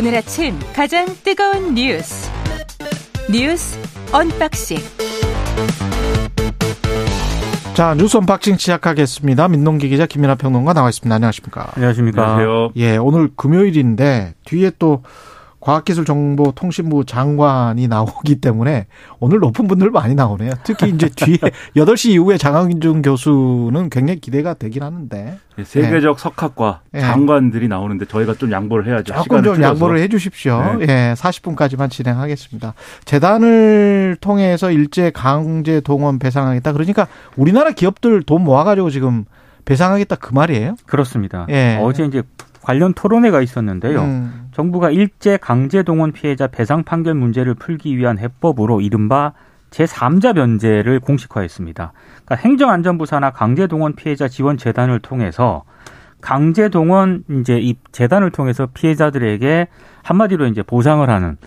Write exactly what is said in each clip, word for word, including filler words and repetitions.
오늘 아침 가장 뜨거운 뉴스 뉴스 언박싱. 자, 뉴스 언박싱 시작하겠습니다. 민동기 기자, 김민아 평론가 나와 있습니다. 안녕하십니까? 안녕하십니까? 안녕하세요. 예, 오늘 금요일인데 뒤에 또 과학기술정보통신부 장관이 나오기 때문에 오늘 높은 분들 많이 나오네요. 특히 이제 뒤에 여덟 시 이후에 장항준 교수는 굉장히 기대가 되긴 하는데. 세계적 예. 석학과 예. 장관들이 나오는데 저희가 좀 양보를 해야죠. 조금 좀 줄여서. 양보를 해 주십시오. 네. 예, 사십 분까지만 진행하겠습니다. 재단을 통해서 일제 강제 동원 배상하겠다. 그러니까 우리나라 기업들 돈 모아가지고 지금 배상하겠다 그 말이에요? 그렇습니다. 예. 어제 이제 관련 토론회가 있었는데요. 음. 정부가 일제 강제 동원 피해자 배상 판결 문제를 풀기 위한 해법으로 이른바 제삼자 면제를 공식화했습니다. 그러니까 행정안전부사나 강제 동원 피해자 지원 재단을 통해서 강제 동원 이제 이 재단을 통해서 피해자들에게 한마디로 이제 보상을 하는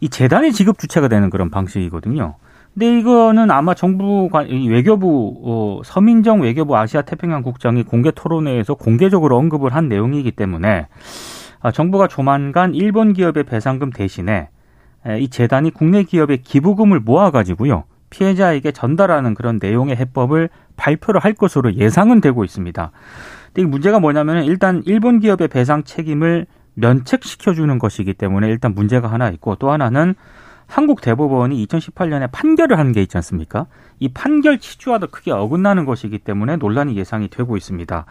이 재단이 지급 주체가 되는 그런 방식이거든요. 근데 이거는 아마 정부 외교부 서민정 외교부 아시아 태평양 국장이 공개 토론회에서 공개적으로 언급을 한 내용이기 때문에. 정부가 조만간 일본 기업의 배상금 대신에 이 재단이 국내 기업의 기부금을 모아가지고요. 피해자에게 전달하는 그런 내용의 해법을 발표를 할 것으로 예상은 되고 있습니다. 근데 이 문제가 뭐냐면 일단 일본 기업의 배상 책임을 면책시켜주는 것이기 때문에 일단 문제가 하나 있고 또 하나는 한국 대법원이 이천십팔 년에 판결을 한 게 있지 않습니까? 이 판결 취지와도 크게 어긋나는 것이기 때문에 논란이 예상이 되고 있습니다.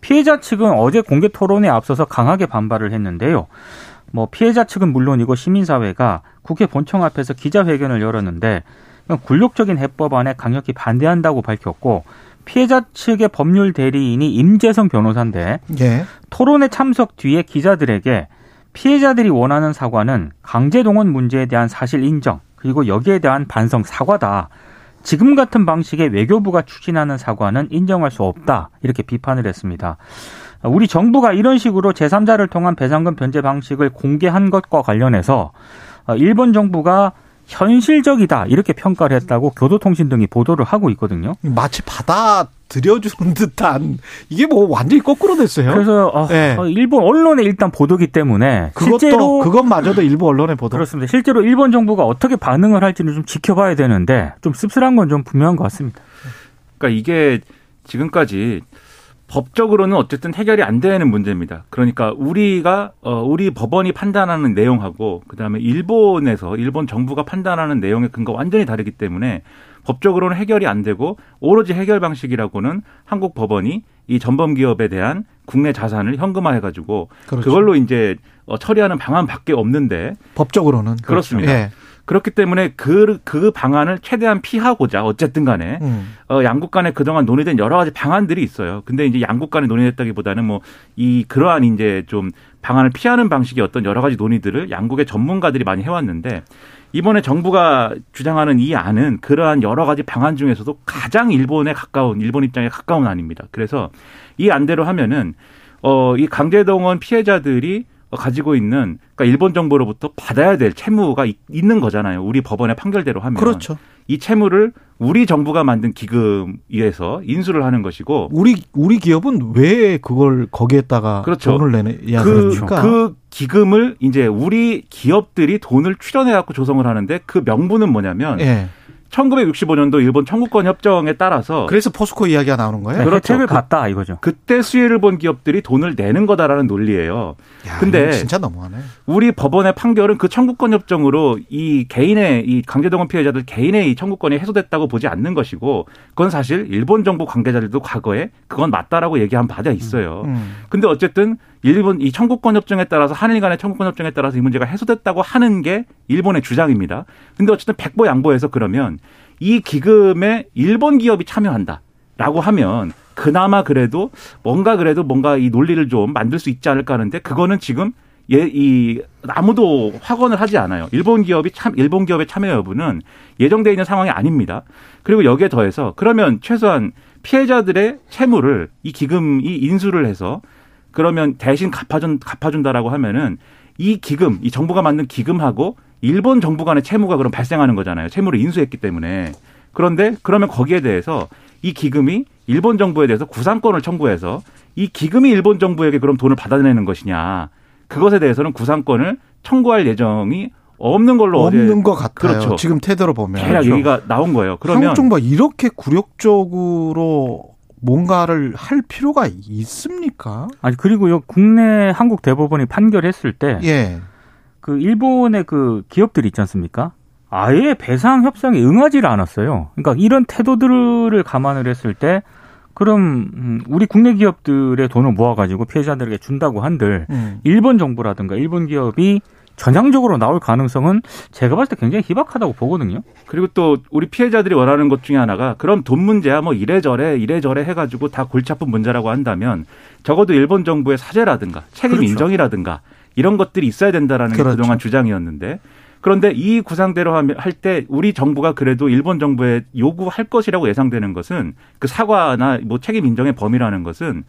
피해자 측은 어제 공개 토론에 앞서서 강하게 반발을 했는데요. 뭐 피해자 측은 물론이고 시민사회가 국회 본청 앞에서 기자회견을 열었는데 굴욕적인 해법안에 강력히 반대한다고 밝혔고 피해자 측의 법률 대리인이 임재성 변호사인데 예. 토론에 참석 뒤에 기자들에게 피해자들이 원하는 사과는 강제동원 문제에 대한 사실 인정 그리고 여기에 대한 반성 사과다. 지금 같은 방식의 외교부가 추진하는 사과는 인정할 수 없다. 이렇게 비판을 했습니다. 우리 정부가 이런 식으로 제삼자를 통한 배상금 변제 방식을 공개한 것과 관련해서 일본 정부가 현실적이다. 이렇게 평가를 했다고 교도통신 등이 보도를 하고 있거든요. 마치 받아들여주는 듯한 이게 뭐 완전히 거꾸로 됐어요. 그래서 어, 네. 일본 언론의 일단 보도기 때문에 그것도 실제로 그것마저도 일부 언론의 보도. 그렇습니다. 실제로 일본 정부가 어떻게 반응을 할지는 좀 지켜봐야 되는데 좀 씁쓸한 건 좀 분명한 것 같습니다. 그러니까 이게 지금까지 법적으로는 어쨌든 해결이 안 되는 문제입니다. 그러니까 우리가 어, 우리 법원이 판단하는 내용하고 그다음에 일본에서 일본 정부가 판단하는 내용의 근거 완전히 다르기 때문에 법적으로는 해결이 안 되고 오로지 해결 방식이라고는 한국 법원이 이 전범 기업에 대한 국내 자산을 현금화해 가지고 그렇죠. 그걸로 이제 어, 처리하는 방안밖에 없는데 법적으로는 그렇습니다. 그렇죠. 예. 그렇기 때문에 그, 그 방안을 최대한 피하고자 어쨌든 간에 음. 어, 양국 간에 그동안 논의된 여러 가지 방안들이 있어요. 근데 이제 양국 간에 논의됐다기보다는 뭐 이 그러한 이제 좀 방안을 피하는 방식의 어떤 여러 가지 논의들을 양국의 전문가들이 많이 해왔는데 이번에 정부가 주장하는 이 안은 그러한 여러 가지 방안 중에서도 가장 일본에 가까운 일본 입장에 가까운 안입니다. 그래서 이 안대로 하면은 어, 이 강제동원 피해자들이 가지고 있는 그러니까 일본 정부로부터 받아야 될 채무가 있는 거잖아요. 우리 법원의 판결대로 하면. 그렇죠. 이 채무를 우리 정부가 만든 기금에서 인수를 하는 것이고 우리 우리 기업은 왜 그걸 거기에다가 그렇죠. 돈을 내냐 그러니까 그 기금을 이제 우리 기업들이 돈을 출연해 갖고 조성을 하는데 그 명분은 뭐냐면 예. 천구백육십오 년도 일본 청구권 협정에 따라서 그래서 포스코 이야기가 나오는 거예요? 네, 그렇죠. 혜택을 봤다 이거죠. 그때 수혜를 본 기업들이 돈을 내는 거다라는 논리예요. 야, 근데 진짜 너무하네. 우리 법원의 판결은 그 청구권 협정으로 이 개인의 이 강제동원 피해자들 개인의 이 청구권이 해소됐다고 보지 않는 것이고 그건 사실 일본 정부 관계자들도 과거에 그건 맞다라고 얘기한 바가 있어요. 음, 음. 근데 어쨌든 일본 이 청구권 협정에 따라서 한일 간의 청구권 협정에 따라서 이 문제가 해소됐다고 하는 게 일본의 주장입니다. 근데 어쨌든 백보 양보해서 그러면 이 기금에 일본 기업이 참여한다라고 하면 그나마 그래도 뭔가 그래도 뭔가 이 논리를 좀 만들 수 있지 않을까 하는데 그거는 지금 예, 이 아무도 확언을 하지 않아요. 일본 기업이 참 일본 기업의 참여 여부는 예정돼 있는 상황이 아닙니다. 그리고 여기에 더해서 그러면 최소한 피해자들의 채무를 이 기금이 인수를 해서 그러면 대신 갚아준 갚아준다라고 하면은 이 기금, 이 정부가 만든 기금하고 일본 정부 간의 채무가 그럼 발생하는 거잖아요. 채무를 인수했기 때문에. 그런데 그러면 거기에 대해서 이 기금이 일본 정부에 대해서 구상권을 청구해서 이 기금이 일본 정부에게 그럼 돈을 받아내는 것이냐. 그것에 대해서는 구상권을 청구할 예정이 없는 걸로 없는 어제. 것 같아요. 그렇죠. 지금 태도로 보면. 대략 얘기가 나온 거예요. 그러면 한국 정부가 이렇게 굴욕적으로 뭔가를 할 필요가 있습니까? 아니 그리고요 국내 한국 대법원이 판결했을 때, 예, 그 일본의 그 기업들이 있지 않습니까? 아예 배상 협상에 응하지를 않았어요. 그러니까 이런 태도들을 감안을 했을 때, 그럼 우리 국내 기업들의 돈을 모아가지고 피해자들에게 준다고 한들, 음, 일본 정부라든가 일본 기업이 전향적으로 나올 가능성은 제가 봤을 때 굉장히 희박하다고 보거든요. 그리고 또 우리 피해자들이 원하는 것 중에 하나가, 그럼 돈 문제야 뭐 이래저래 이래저래 해가지고 다 골치 아픈 문제라고 한다면 적어도 일본 정부의 사죄라든가 책임, 그렇죠, 인정이라든가 이런 것들이 있어야 된다라는, 그렇죠, 게 그동안 주장이었는데, 그런데 이 구상대로 할 때 우리 정부가 그래도 일본 정부에 요구할 것이라고 예상되는 것은, 그 사과나 뭐 책임 인정의 범위라는 것은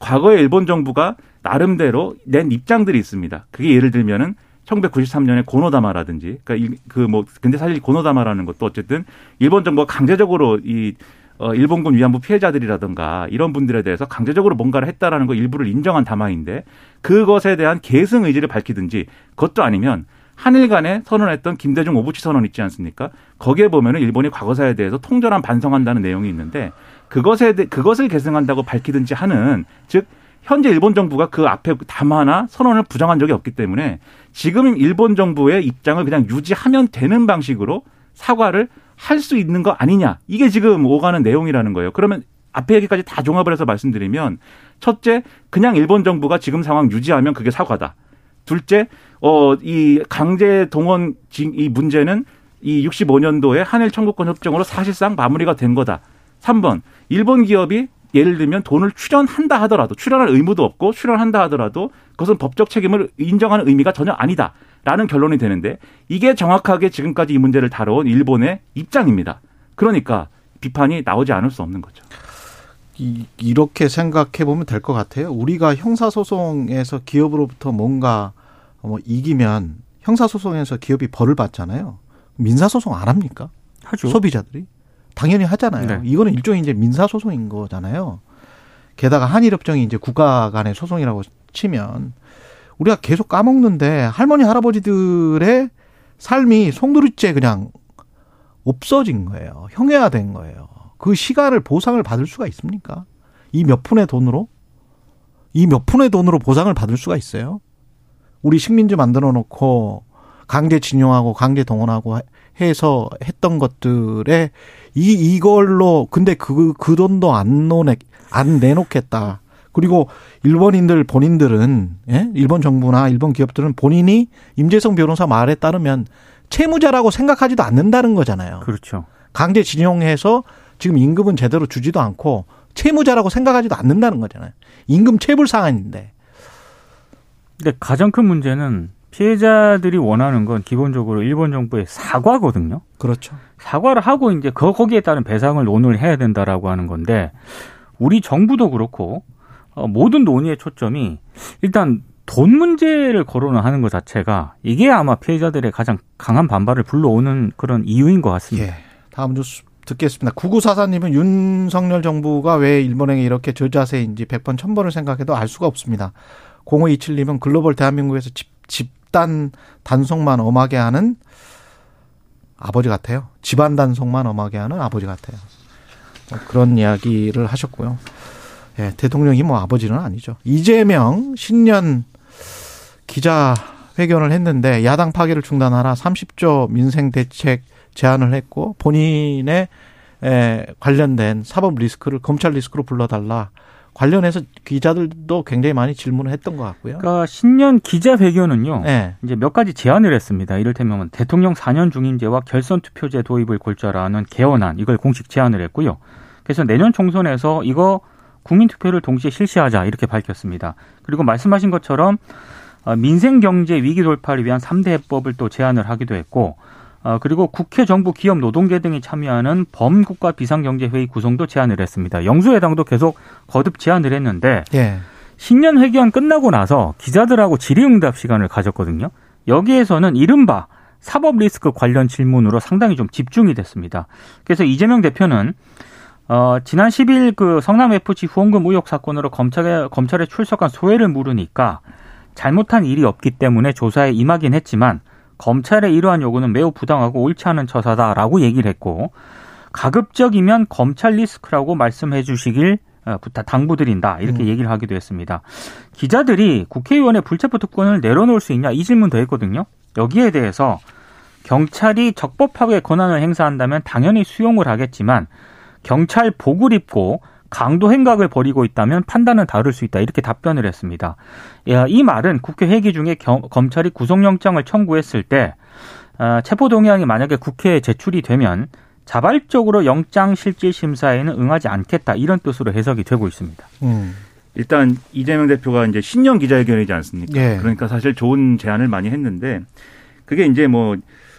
과거에 일본 정부가 나름대로 낸 입장들이 있습니다. 그게 예를 들면은 천구백구십삼 년에 고노다마라든지, 그러니까 그 뭐 근데 사실 고노다마라는 것도 어쨌든 일본 정부가 강제적으로 이 어 일본군 위안부 피해자들이라든가 이런 분들에 대해서 강제적으로 뭔가를 했다라는 거 일부를 인정한 담화인데, 그것에 대한 계승 의지를 밝히든지, 그것도 아니면 한일 간에 선언했던 김대중 오부치 선언 있지 않습니까? 거기에 보면은 일본이 과거사에 대해서 통절한 반성한다는 내용이 있는데, 그것에 대, 그것을 계승한다고 밝히든지 하는, 즉 현재 일본 정부가 그 앞에 담화나 선언을 부정한 적이 없기 때문에 지금 일본 정부의 입장을 그냥 유지하면 되는 방식으로 사과를 할 수 있는 거 아니냐. 이게 지금 오가는 내용이라는 거예요. 그러면 앞에 얘기까지 다 종합을 해서 말씀드리면, 첫째, 그냥 일본 정부가 지금 상황 유지하면 그게 사과다. 둘째, 어, 이 강제 동원 이 문제는 이 육십오 년도에 한일 청구권 협정으로 사실상 마무리가 된 거다. 삼 번, 일본 기업이 예를 들면 돈을 출연한다 하더라도, 출연할 의무도 없고 출연한다 하더라도 그것은 법적 책임을 인정하는 의미가 전혀 아니다라는 결론이 되는데, 이게 정확하게 지금까지 이 문제를 다뤄온 일본의 입장입니다. 그러니까 비판이 나오지 않을 수 없는 거죠. 이, 이렇게 생각해보면 될 것 같아요. 우리가 형사소송에서 기업으로부터 뭔가 뭐 이기면 형사소송에서 기업이 벌을 받잖아요. 민사소송 안 합니까? 하죠. 소비자들이. 당연히 하잖아요. 네. 이거는 일종의 이제 민사소송인 거잖아요. 게다가 한일협정이 이제 국가 간의 소송이라고 치면, 우리가 계속 까먹는데 할머니, 할아버지들의 삶이 송두리째 그냥 없어진 거예요. 형해화된 거예요. 그 시간을 보상을 받을 수가 있습니까? 이 몇 푼의 돈으로? 이 몇 푼의 돈으로 보상을 받을 수가 있어요? 우리 식민지 만들어 놓고 강제 징용하고 강제 동원하고 해서 했던 것들에 이 이걸로 근데 그 그 돈도 안 논에 안 내놓겠다. 그리고 일본인들 본인들은, 예? 일본 정부나 일본 기업들은 본인이 임재성 변호사 말에 따르면 채무자라고 생각하지도 않는다는 거잖아요. 그렇죠. 강제 징용해서 지금 임금은 제대로 주지도 않고 채무자라고 생각하지도 않는다는 거잖아요. 임금 체불 상한인데. 근데 가장 큰 문제는 피해자들이 원하는 건 기본적으로 일본 정부의 사과거든요. 그렇죠. 사과를 하고 이제 그 거기에 따른 배상을 논의해야 된다라고 하는 건데, 우리 정부도 그렇고 모든 논의의 초점이 일단 돈 문제를 거론하는 것 자체가, 이게 아마 피해자들의 가장 강한 반발을 불러오는 그런 이유인 것 같습니다. 예, 다음 뉴스 듣겠습니다. 구구사사님은 윤석열 정부가 왜 일본에게 이렇게 저자세인지 백 번, 천 번을 생각해도 알 수가 없습니다. 공오이칠님은 글로벌 대한민국에서 집 집단 단속만 엄하게 하는 아버지 같아요. 집안 단속만 엄하게 하는 아버지 같아요. 그런 이야기를 하셨고요. 예, 대통령이 뭐 아버지는 아니죠. 이재명 신년 기자회견을 했는데, 야당 파괴를 중단하라, 삼십 조 민생 대책 제안을 했고, 본인의 에, 관련된 사법 리스크를 검찰 리스크로 불러달라. 관련해서 기자들도 굉장히 많이 질문을 했던 것 같고요. 그러니까 신년 기자회견은요, 네, 이제 몇 가지 제안을 했습니다. 이를테면 대통령 사 년 중임제와 결선 투표제 도입을 골자라는 개헌안, 이걸 공식 제안을 했고요. 그래서 내년 총선에서 이거 국민투표를 동시에 실시하자, 이렇게 밝혔습니다. 그리고 말씀하신 것처럼 민생경제 위기 돌파를 위한 삼 대 해법을 또 제안을 하기도 했고, 그리고 국회, 정부, 기업, 노동계 등이 참여하는 범국가 비상경제회의 구성도 제안을 했습니다. 영수회담도 계속 거듭 제안을 했는데, 예, 신년 회견 끝나고 나서 기자들하고 질의응답 시간을 가졌거든요. 여기에서는 이른바 사법 리스크 관련 질문으로 상당히 좀 집중이 됐습니다. 그래서 이재명 대표는 어, 지난 십일 그 성남에프씨 후원금 의혹 사건으로 검찰에, 검찰에 출석한 소회를 물으니까 잘못한 일이 없기 때문에 조사에 임하긴 했지만 검찰의 이러한 요구는 매우 부당하고 옳지 않은 처사다라고 얘기를 했고, 가급적이면 검찰 리스크라고 말씀해 주시길 부탁 당부드린다 이렇게 음. 얘기를 하기도 했습니다. 기자들이 국회의원의 불체포 특권을 내려놓을 수 있냐 이 질문 더 했거든요. 여기에 대해서 경찰이 적법하게 권한을 행사한다면 당연히 수용을 하겠지만 경찰 복을 입고 강도 행각을 벌이고 있다면 판단은 다를 수 있다 이렇게 답변을 했습니다. 이 말은 국회 회기 중에 경, 검찰이 구속영장을 청구했을 때 어, 체포동의안이 만약에 국회에 제출이 되면 자발적으로 영장실질심사에는 응하지 않겠다 이런 뜻으로 해석이 되고 있습니다. 음. 일단 이재명 대표가 이제 신년 기자회견이지 않습니까? 예. 그러니까 사실 좋은 제안을 많이 했는데 그게 이제 뭐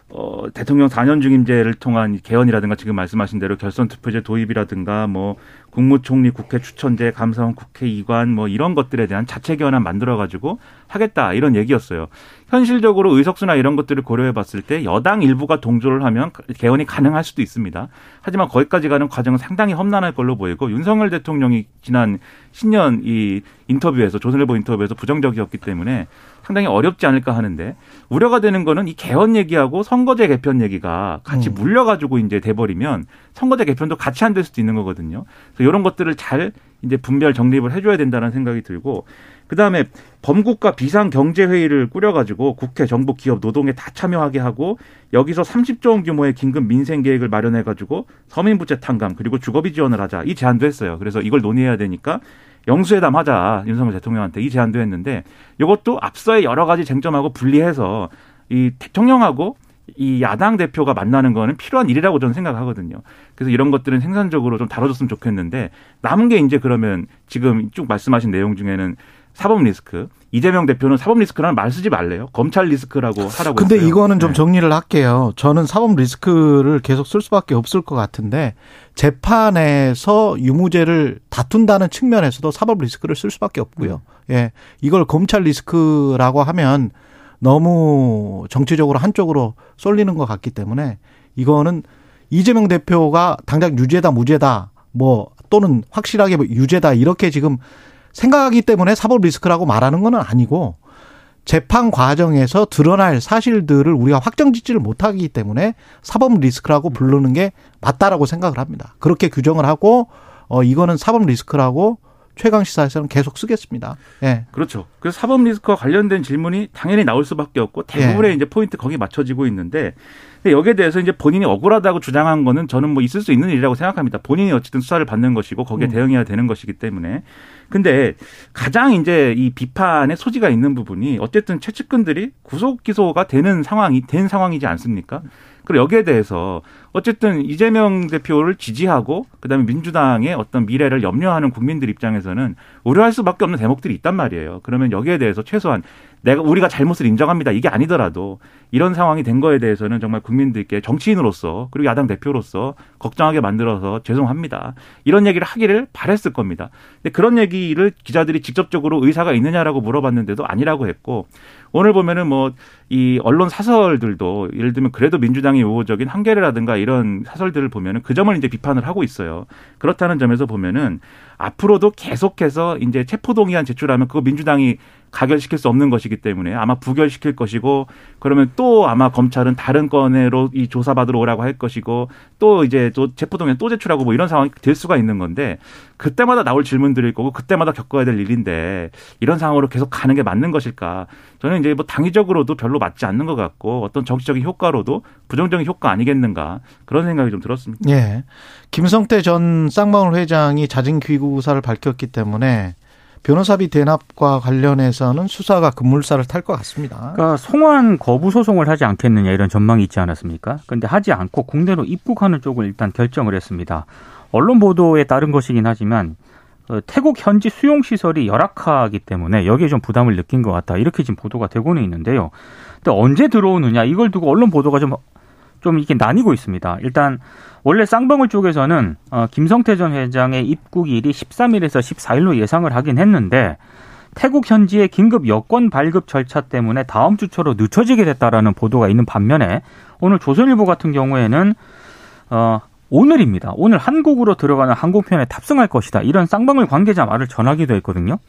어, 대통령 사 년 중임제를 통한 개헌이라든가 지금 말씀하신 대로 결선 투표제 도입이라든가 뭐 국무총리 국회 추천제 감사원 국회 이관 뭐 이런 것들에 대한 자체 개헌안 만들어 가지고 하겠다 이런 얘기였어요. 현실적으로 의석수나 이런 것들을 고려해 봤을 때 여당 일부가 동조를 하면 개헌이 가능할 수도 있습니다. 하지만 거기까지 가는 과정은 상당히 험난할 걸로 보이고, 윤석열 대통령이 지난 신년 이 인터뷰에서 조선일보 인터뷰에서 부정적이었기 때문에 상당히 어렵지 않을까 하는데, 우려가 되는 거는 이 개헌 얘기하고 선거제 개편 얘기가 같이 음. 물려가지고 이제 돼버리면 선거제 개편도 같이 안 될 수도 있는 거거든요. 그래서 이런 것들을 잘 이제 분별 정립을 해줘야 된다는 생각이 들고, 그다음에 범국가 비상경제회의를 꾸려가지고 국회, 정부, 기업, 노동에 다 참여하게 하고 여기서 삼십조 원 규모의 긴급 민생계획을 마련해가지고 서민부채 탕감 그리고 주거비 지원을 하자 이 제안도 했어요. 그래서 이걸 논의해야 되니까 영수회담 하자 윤석열 대통령한테 이 제안도 했는데, 이것도 앞서의 여러 가지 쟁점하고 분리해서 이 대통령하고 이 야당 대표가 만나는 거는 필요한 일이라고 저는 생각하거든요. 그래서 이런 것들은 생산적으로 좀 다뤄줬으면 좋겠는데, 남은 게 이제 그러면 지금 쭉 말씀하신 내용 중에는 사법 리스크. 이재명 대표는 사법 리스크라는 말 쓰지 말래요. 검찰 리스크라고 하라고. 근데 했어요. 이거는 좀 네. 정리를 할게요. 저는 사법 리스크를 계속 쓸 수밖에 없을 것 같은데, 재판에서 유무죄를 다툰다는 측면에서도 사법 리스크를 쓸 수밖에 없고요. 음. 예, 이걸 검찰 리스크라고 하면 너무 정치적으로 한쪽으로 쏠리는 것 같기 때문에, 이거는 이재명 대표가 당장 유죄다 무죄다 뭐 또는 확실하게 유죄다 이렇게 지금 생각하기 때문에 사법 리스크라고 말하는 건 아니고, 재판 과정에서 드러날 사실들을 우리가 확정짓지를 못하기 때문에 사법 리스크라고 부르는 게 맞다라고 생각을 합니다. 그렇게 규정을 하고 어 이거는 사법 리스크라고 최강시사에서는 계속 쓰겠습니다. 예. 그렇죠. 그래서 사법 리스크와 관련된 질문이 당연히 나올 수밖에 없고, 대부분의 예. 이제 포인트 거기에 맞춰지고 있는데, 근데 여기에 대해서 이제 본인이 억울하다고 주장한 거는 저는 뭐 있을 수 있는 일이라고 생각합니다. 본인이 어쨌든 수사를 받는 것이고 거기에 음. 대응해야 되는 것이기 때문에. 근데 가장 이제 이 비판의 소지가 있는 부분이 어쨌든 최측근들이 구속 기소가 되는 상황이 된 상황이지 않습니까? 그리고 여기에 대해서 어쨌든 이재명 대표를 지지하고 그다음에 민주당의 어떤 미래를 염려하는 국민들 입장에서는 우려할 수밖에 없는 대목들이 있단 말이에요. 그러면 여기에 대해서 최소한 내가 우리가 잘못을 인정합니다. 이게 아니더라도 이런 상황이 된 거에 대해서는 정말 국민들께 정치인으로서 그리고 야당 대표로서 걱정하게 만들어서 죄송합니다. 이런 얘기를 하기를 바랬을 겁니다. 근데 그런 얘기를 기자들이 직접적으로 의사가 있느냐라고 물어봤는데도 아니라고 했고, 오늘 보면은 뭐 이 언론 사설들도 예를 들면 그래도 민주당이 우호적인 한겨레라든가 이런 사설들을 보면은 그 점을 이제 비판을 하고 있어요. 그렇다는 점에서 보면은 앞으로도 계속해서 이제 체포동의안 제출하면 그거 민주당이 가결시킬 수 없는 것이기 때문에 아마 부결시킬 것이고, 그러면 또 아마 검찰은 다른 건으로 이 조사받으러 오라고 할 것이고, 또 이제 또 체포동의안 또 제출하고 뭐 이런 상황이 될 수가 있는 건데, 그때마다 나올 질문들일 거고 그때마다 겪어야 될 일인데 이런 상황으로 계속 가는 게 맞는 것일까? 저는 이제 뭐 당위적으로도 별로 맞지 않는 것 같고 어떤 정치적인 효과로도 부정적인 효과 아니겠는가 그런 생각이 좀 들었습니다. 예. 김성태 전 쌍방울 회장이 자진 귀국 의사를 밝혔기 때문에 변호사비 대납과 관련해서는 수사가 급물살을 탈 것 같습니다. 그러니까 송환 거부 소송을 하지 않겠느냐 이런 전망이 있지 않았습니까? 그런데 하지 않고 국내로 입국하는 쪽을 일단 결정을 했습니다. 언론 보도에 따른 것이긴 하지만 태국 현지 수용시설이 열악하기 때문에 여기에 좀 부담을 느낀 것 같다 이렇게 지금 보도가 되고는 있는데요. 근데 언제 들어오느냐 이걸 두고 언론 보도가 좀 좀 이렇게 나뉘고 있습니다. 일단 원래 쌍방울 쪽에서는 김성태 전 회장의 입국일이 십삼 일에서 십사 일로 예상을 하긴 했는데, 태국 현지의 긴급 여권 발급 절차 때문에 다음 주 초로 늦춰지게 됐다라는 보도가 있는 반면에, 오늘 조선일보 같은 경우에는 어, 오늘입니다. 오늘 한국으로 들어가는 항공편에 탑승할 것이다. 이런 쌍방울 관계자 말을 전하기도 했거든요.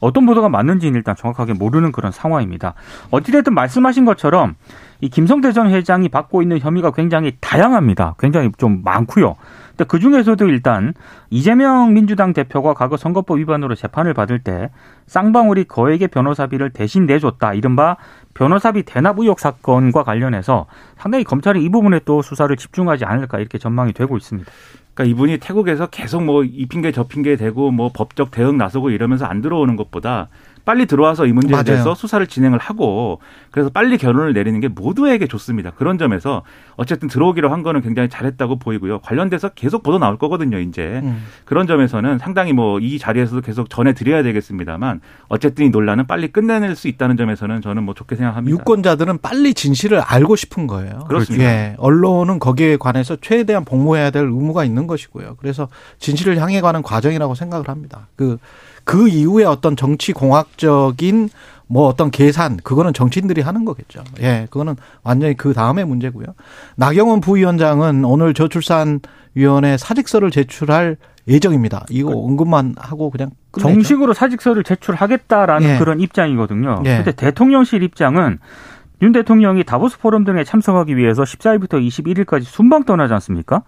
어떤 보도가 맞는지는 일단 정확하게 모르는 그런 상황입니다. 어찌됐든 말씀하신 것처럼 이 김성태 전 회장이 받고 있는 혐의가 굉장히 다양합니다. 굉장히 좀 많고요. 근데 그중에서도 일단 이재명 민주당 대표가 과거 선거법 위반으로 재판을 받을 때 쌍방울이 거액의 변호사비를 대신 내줬다. 이른바 변호사비 대납 의혹 사건과 관련해서 상당히 검찰이 이 부분에 또 수사를 집중하지 않을까 이렇게 전망이 되고 있습니다. 그러니까 이분이 태국에서 계속 뭐 이 핑계 저 핑계 대고 뭐 법적 대응 나서고 이러면서 안 들어오는 것보다 빨리 들어와서 이 문제에 맞아요. 대해서 수사를 진행을 하고 그래서 빨리 결론을 내리는 게 모두에게 좋습니다. 그런 점에서 어쨌든 들어오기로 한 거는 굉장히 잘했다고 보이고요. 관련돼서 계속 보도 나올 거거든요. 이제 음. 그런 점에서는 상당히 뭐 이 자리에서도 계속 전해드려야 되겠습니다만 어쨌든 이 논란은 빨리 끝내낼 수 있다는 점에서는 저는 뭐 좋게 생각합니다. 유권자들은 빨리 진실을 알고 싶은 거예요. 그렇습니다. 예, 언론은 거기에 관해서 최대한 복무해야 될 의무가 있는 것이고요. 그래서 진실을 향해 가는 과정이라고 생각을 합니다. 그 그 이후에 어떤 정치 공학적인 뭐 어떤 계산, 그거는 정치인들이 하는 거겠죠. 예, 그거는 완전히 그 다음의 문제고요. 나경원 부위원장은 오늘 저출산위원회 사직서를 제출할 예정입니다. 이거 언급만 하고 그냥 끝내죠. 정식으로 사직서를 제출하겠다라는 예. 그런 입장이거든요. 그런데 예. 대통령실 입장은 윤 대통령이 다보스 포럼 등에 참석하기 위해서 십사일부터 이십일일까지 순방 떠나지 않습니까?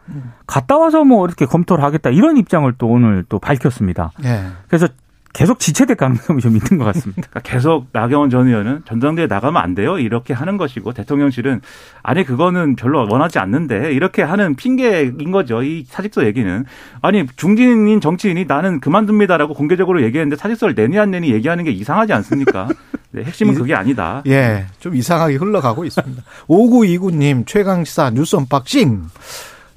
갔다 와서 뭐 이렇게 검토를 하겠다 이런 입장을 또 오늘 또 밝혔습니다. 예. 그래서 계속 지체될 가능성이 좀 있는 것 같습니다. 그러니까 계속 나경원 전 의원은 전당대회 나가면 안 돼요. 이렇게 하는 것이고 대통령실은 아니 그거는 별로 원하지 않는데 이렇게 하는 핑계인 거죠. 이 사직서 얘기는. 아니 중진인 정치인이 나는 그만둡니다라고 공개적으로 얘기했는데 사직서를 내니 안 내니 얘기하는 게 이상하지 않습니까? 네, 핵심은 그게 아니다. 예, 좀 이상하게 흘러가고 있습니다. 오구이구 님 최강시사 뉴스 언박싱.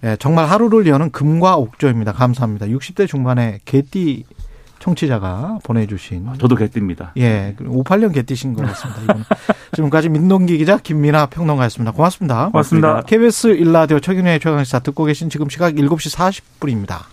예, 정말 하루를 여는 금과 옥조입니다. 감사합니다. 육십 대 중반의 개띠 청취자가 보내주신. 저도 개띠입니다. 예, 오십팔 년 개띠신 것 같습니다. 이번에. 지금까지 민동기 기자, 김민아 평론가였습니다. 고맙습니다. 고맙습니다. 고맙습니다. 케이비에스 일 라디오 최경영의 최강시사 듣고 계신 지금 시각 일곱 시 사십 분입니다.